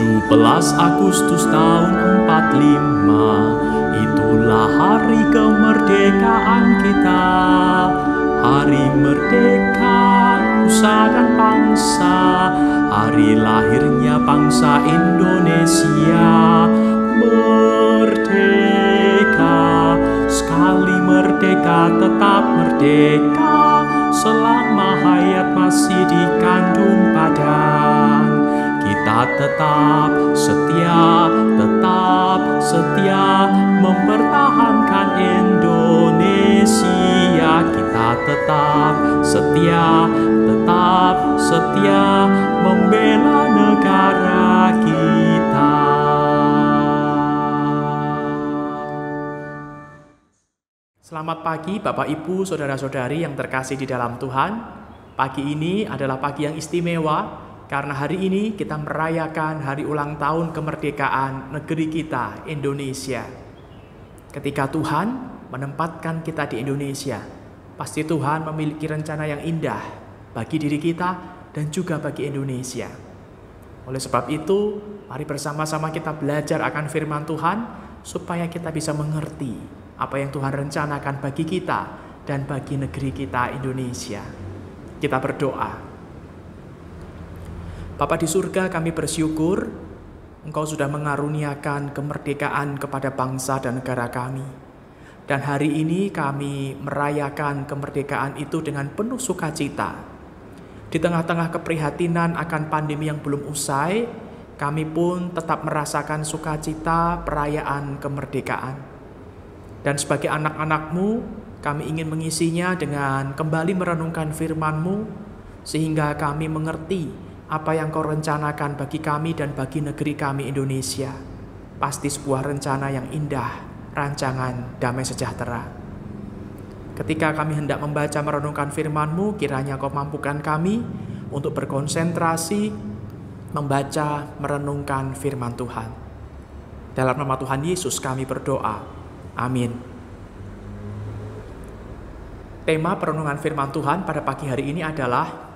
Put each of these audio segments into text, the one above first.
17 Agustus tahun 45, itulah hari kemerdekaan kita, hari merdeka nusa dan bangsa, hari lahirnya bangsa Indonesia. Merdeka, sekali merdeka tetap merdeka, selama hayat masih dikandung badan. Kita tetap setia mempertahankan Indonesia. Kita tetap setia membela negara kita. Selamat pagi Bapak Ibu, Saudara-saudari yang terkasih di dalam Tuhan. Pagi ini adalah pagi yang istimewa karena hari ini kita merayakan hari ulang tahun kemerdekaan negeri kita, Indonesia. Ketika Tuhan menempatkan kita di Indonesia, pasti Tuhan memiliki rencana yang indah bagi diri kita dan juga bagi Indonesia. Oleh sebab itu, mari bersama-sama kita belajar akan firman Tuhan supaya kita bisa mengerti apa yang Tuhan rencanakan bagi kita dan bagi negeri kita, Indonesia. Kita berdoa. Bapa di surga, kami bersyukur Engkau sudah mengaruniakan kemerdekaan kepada bangsa dan negara kami. Dan hari ini kami merayakan kemerdekaan itu dengan penuh sukacita. Di tengah-tengah keprihatinan akan pandemi yang belum usai, kami pun tetap merasakan sukacita perayaan kemerdekaan. Dan sebagai anak-anak-Mu, kami ingin mengisinya dengan kembali merenungkan firman-Mu, sehingga kami mengerti apa yang Kau rencanakan bagi kami dan bagi negeri kami, Indonesia. Pasti sebuah rencana yang indah, rancangan damai sejahtera. Ketika kami hendak membaca merenungkan firman-Mu, kiranya Kau mampukan kami untuk berkonsentrasi membaca merenungkan firman Tuhan. Dalam nama Tuhan Yesus kami berdoa. Amin. Tema perenungan firman Tuhan pada pagi hari ini adalah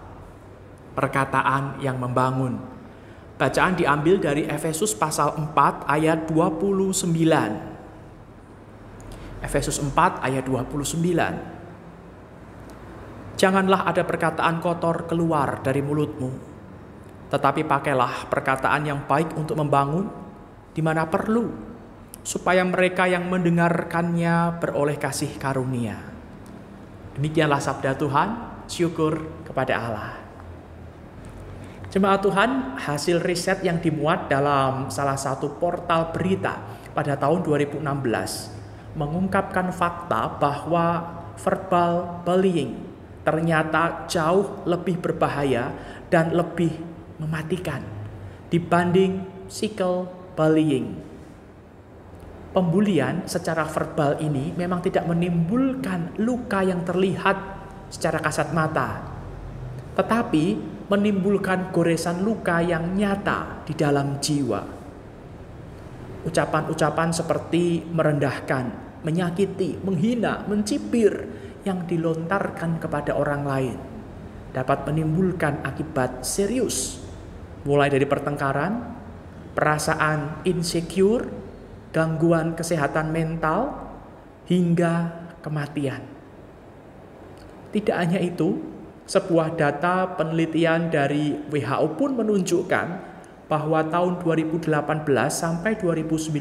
perkataan yang membangun. Bacaan diambil dari Efesus pasal 4 ayat 29. Efesus 4 ayat 29. Janganlah ada perkataan kotor keluar dari mulutmu, tetapi pakailah perkataan yang baik untuk membangun di mana perlu, supaya mereka yang mendengarkannya beroleh kasih karunia. Demikianlah sabda Tuhan, syukur kepada Allah. Jemaat Tuhan, hasil riset yang dimuat dalam salah satu portal berita pada tahun 2016 mengungkapkan fakta bahwa verbal bullying ternyata jauh lebih berbahaya dan lebih mematikan dibanding physical bullying. Pembulian secara verbal ini memang tidak menimbulkan luka yang terlihat secara kasat mata, tetapi menimbulkan goresan luka yang nyata di dalam jiwa. Ucapan-ucapan seperti merendahkan, menyakiti, menghina, mencibir yang dilontarkan kepada orang lain dapat menimbulkan akibat serius, mulai dari pertengkaran, perasaan insecure, gangguan kesehatan mental, hingga kematian. Tidak hanya itu, sebuah data penelitian dari WHO pun menunjukkan bahwa tahun 2018 sampai 2019,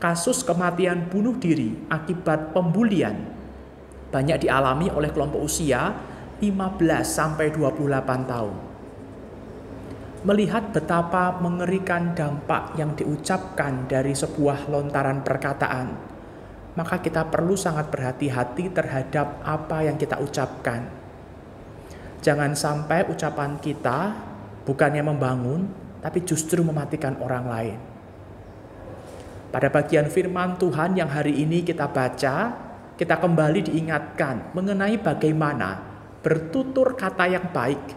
kasus kematian bunuh diri akibat pembulian banyak dialami oleh kelompok usia 15 sampai 28 tahun. Melihat betapa mengerikan dampak yang diucapkan dari sebuah lontaran perkataan, maka kita perlu sangat berhati-hati terhadap apa yang kita ucapkan. Jangan sampai ucapan kita bukannya membangun, tapi justru mematikan orang lain. Pada bagian firman Tuhan yang hari ini kita baca, kita kembali diingatkan mengenai bagaimana bertutur kata yang baik,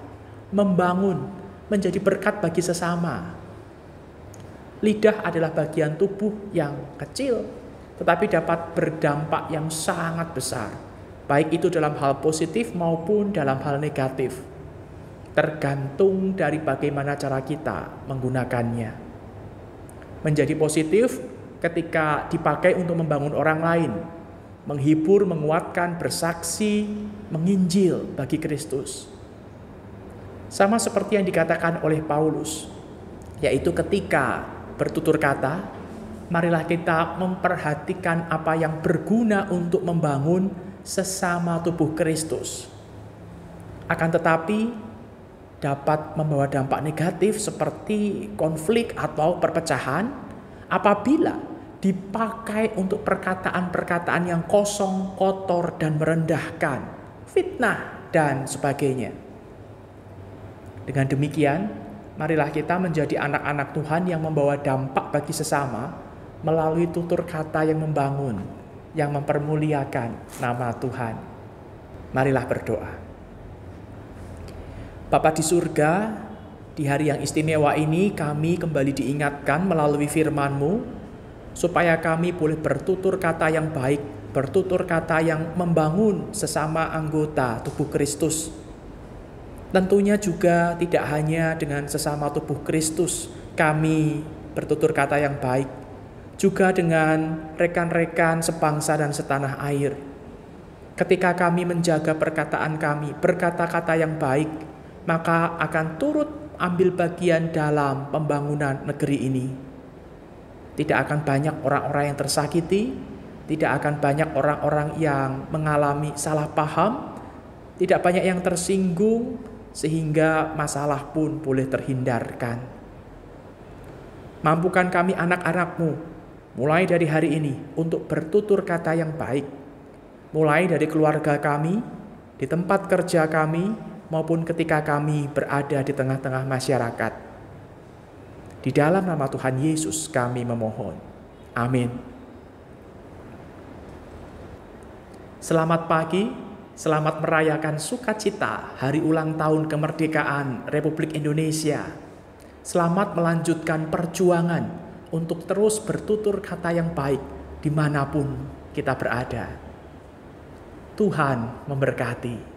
membangun, menjadi berkat bagi sesama. Lidah adalah bagian tubuh yang kecil, tetapi dapat berdampak yang sangat besar, baik itu dalam hal positif maupun dalam hal negatif. tergantung dari bagaimana cara kita menggunakannya. Menjadi positif ketika dipakai untuk membangun orang lain, menghibur, menguatkan, bersaksi, menginjil bagi Kristus. Sama seperti yang dikatakan oleh Paulus, yaitu ketika bertutur kata, marilah kita memperhatikan apa yang berguna untuk membangun sesama tubuh Kristus. Akan tetapi, dapat membawa dampak negatif seperti konflik atau perpecahan apabila dipakai untuk perkataan-perkataan yang kosong, kotor, dan merendahkan, fitnah, dan sebagainya. Dengan demikian, marilah kita menjadi anak-anak Tuhan yang membawa dampak bagi sesama melalui tutur kata yang membangun, yang mempermuliakan nama Tuhan. Marilah berdoa. Bapa di surga, di hari yang istimewa ini kami kembali diingatkan melalui firman-Mu, supaya kami boleh bertutur kata yang baik, bertutur kata yang membangun sesama anggota tubuh Kristus. Tentunya juga tidak hanya dengan sesama tubuh Kristus kami bertutur kata yang baik, juga dengan rekan-rekan sebangsa dan setanah air. Ketika kami menjaga perkataan kami, berkata-kata yang baik, maka akan turut ambil bagian dalam pembangunan negeri ini. Tidak akan banyak orang-orang yang tersakiti, tidak akan banyak orang-orang yang mengalami salah paham, tidak banyak yang tersinggung, sehingga masalah pun boleh terhindarkan. Mampukan kami anak-anak-Mu, mulai dari hari ini, untuk bertutur kata yang baik, mulai dari keluarga kami, di tempat kerja kami, maupun ketika kami berada di tengah-tengah masyarakat. Di dalam nama Tuhan Yesus kami memohon. Amin. Selamat pagi, selamat merayakan sukacita hari ulang tahun kemerdekaan Republik Indonesia. Selamat melanjutkan perjuangan untuk terus bertutur kata yang baik dimanapun kita berada. Tuhan memberkati.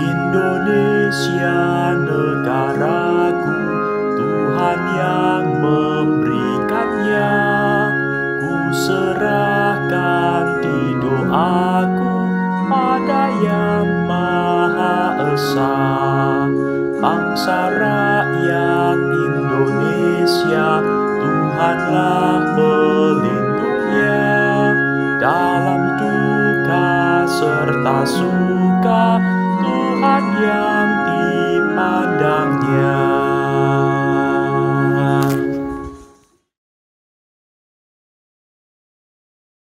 Indonesia negaraku, Tuhan yang memberikannya, ku serahkan di doaku pada Yang Maha Esa. Bangsa rakyat Indonesia, Tuhanlah pelindungnya dalam duka serta